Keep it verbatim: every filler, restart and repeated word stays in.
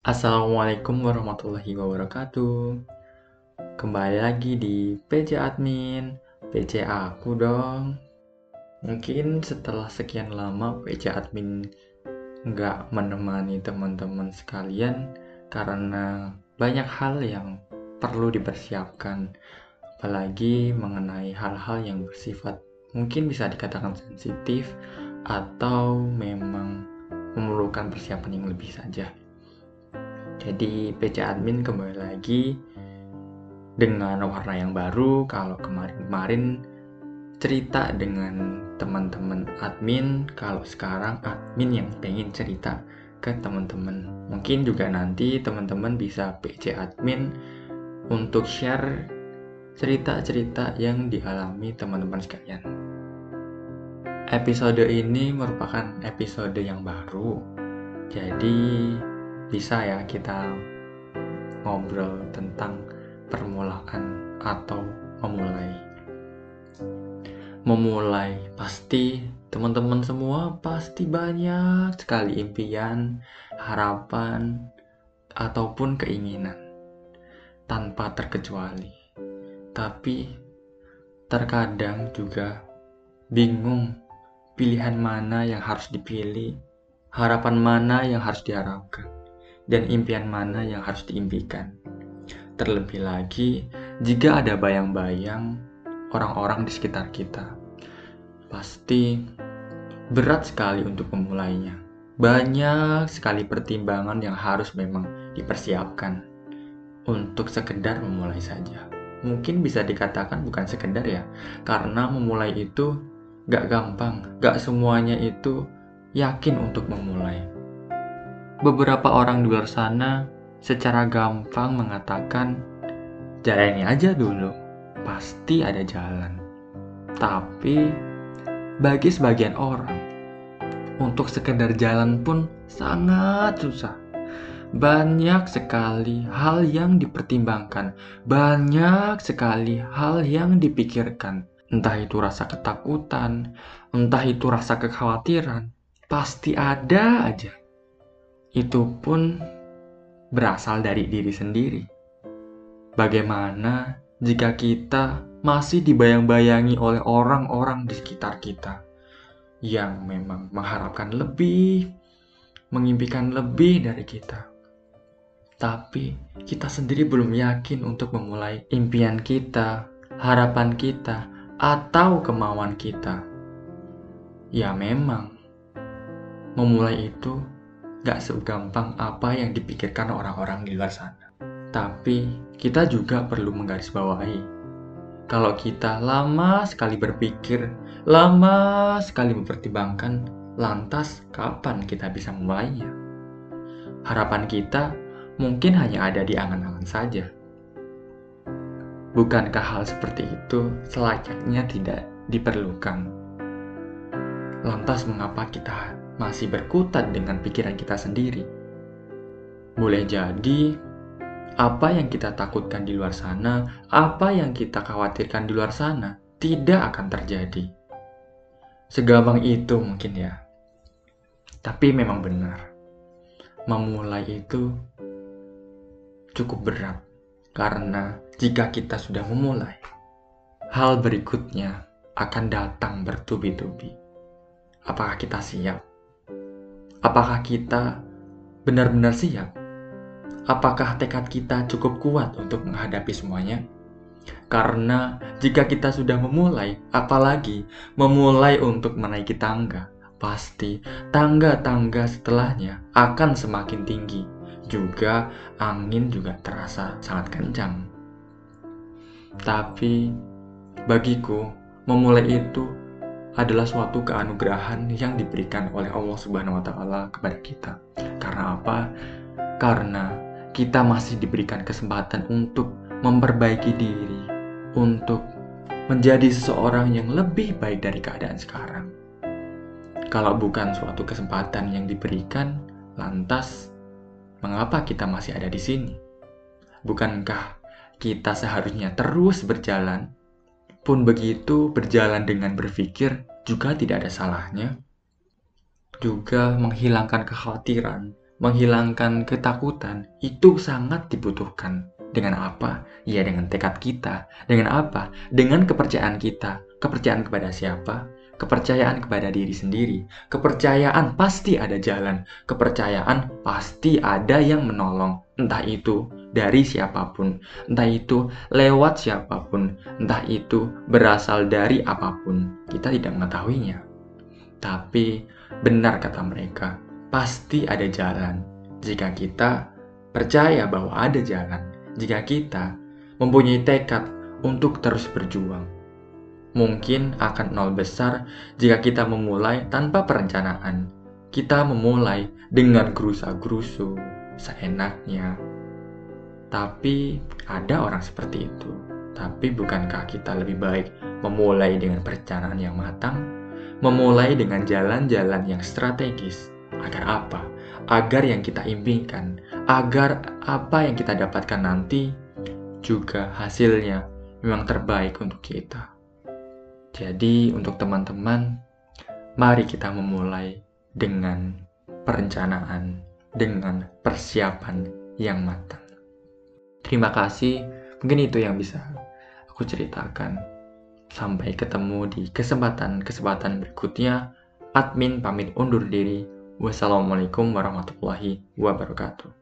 Assalamualaikum warahmatullahi wabarakatuh. Kembali lagi di P C Admin, P C aku dong. Mungkin setelah sekian lama P C Admin nggak menemani teman-teman sekalian karena banyak hal yang perlu dipersiapkan, apalagi mengenai hal-hal yang bersifat mungkin bisa dikatakan sensitif atau memang memerlukan persiapan yang lebih saja. Jadi P C Admin kembali lagi dengan warna yang baru. Kalau kemarin-kemarin cerita dengan teman-teman admin, kalau sekarang admin yang pengen cerita ke teman-teman. Mungkin juga nanti teman-teman bisa P C Admin untuk share cerita-cerita yang dialami teman-teman sekalian. Episode ini merupakan episode yang baru, jadi bisa ya kita ngobrol tentang permulaan atau memulai. Memulai, pasti teman-teman semua pasti banyak sekali impian, harapan, ataupun keinginan, tanpa terkecuali. Tapi terkadang juga bingung pilihan mana yang harus dipilih, harapan mana yang harus diharapkan, dan impian mana yang harus diimpikan. Terlebih lagi, jika ada bayang-bayang orang-orang di sekitar kita, pasti berat sekali untuk memulainya. Banyak sekali pertimbangan yang harus memang dipersiapkan untuk sekedar memulai saja. Mungkin bisa dikatakan bukan sekedar ya, karena memulai itu gak gampang, gak semuanya itu yakin untuk memulai. Beberapa orang di luar sana secara gampang mengatakan, jalani aja dulu, pasti ada jalan. Tapi bagi sebagian orang, untuk sekedar jalan pun sangat susah. Banyak sekali hal yang dipertimbangkan, banyak sekali hal yang dipikirkan. Entah itu rasa ketakutan, entah itu rasa kekhawatiran, pasti ada aja. Itu pun berasal dari diri sendiri. Bagaimana jika kita masih dibayang-bayangi oleh orang-orang di sekitar kita yang memang mengharapkan lebih, mengimpikan lebih dari kita, tapi kita sendiri belum yakin untuk memulai impian kita, harapan kita, atau kemauan kita? Ya memang, memulai itu gak segampang apa yang dipikirkan orang-orang di luar sana. Tapi kita juga perlu menggarisbawahi, kalau kita lama sekali berpikir, lama sekali mempertimbangkan, lantas kapan kita bisa memulainya? Harapan kita mungkin hanya ada di angan-angan saja. Bukankah hal seperti itu selayaknya tidak diperlukan? Lantas mengapa kita masih berkutat dengan pikiran kita sendiri? Boleh jadi, apa yang kita takutkan di luar sana, apa yang kita khawatirkan di luar sana, tidak akan terjadi. Segampang itu mungkin ya. Tapi memang benar, memulai itu cukup berat. Karena jika kita sudah memulai, hal berikutnya akan datang bertubi-tubi. Apakah kita siap? Apakah kita benar-benar siap? Apakah tekad kita cukup kuat untuk menghadapi semuanya? Karena jika kita sudah memulai, apalagi memulai untuk menaiki tangga, pasti tangga-tangga setelahnya akan semakin tinggi. Juga angin juga terasa sangat kencang. Tapi bagiku, memulai itu adalah suatu keanugerahan yang diberikan oleh Allah Subhanahu wa Ta'ala kepada kita. Karena apa? Karena kita masih diberikan kesempatan untuk memperbaiki diri, untuk menjadi seseorang yang lebih baik dari keadaan sekarang. Kalau bukan suatu kesempatan yang diberikan, lantas mengapa kita masih ada di sini? Bukankah kita seharusnya terus berjalan? Pun begitu, berjalan dengan berpikir juga tidak ada salahnya. Juga menghilangkan kekhawatiran, menghilangkan ketakutan itu sangat dibutuhkan. Dengan apa? Ya, dengan tekad kita. Dengan apa? Dengan kepercayaan kita. Kepercayaan kepada siapa? Kepercayaan kepada diri sendiri. Kepercayaan pasti ada jalan. Kepercayaan pasti ada yang menolong. Entah itu dari siapapun. Entah itu lewat siapapun. Entah itu berasal dari apapun. Kita tidak mengetahuinya. Tapi benar kata mereka, pasti ada jalan. Jika kita percaya bahwa ada jalan. Jika kita mempunyai tekad untuk terus berjuang. Mungkin akan nol besar jika kita memulai tanpa perencanaan. Kita memulai dengan gerusa-gerusu, seenaknya. Tapi ada orang seperti itu. Tapi bukankah kita lebih baik memulai dengan perencanaan yang matang? Memulai dengan jalan-jalan yang strategis. Agar apa? Agar yang kita impikan. Agar apa yang kita dapatkan nanti juga hasilnya memang terbaik untuk kita. Jadi untuk teman-teman, mari kita memulai dengan perencanaan, dengan persiapan yang matang. Terima kasih, mungkin itu yang bisa aku ceritakan. Sampai ketemu di kesempatan-kesempatan berikutnya. Admin pamit undur diri. Wassalamualaikum warahmatullahi wabarakatuh.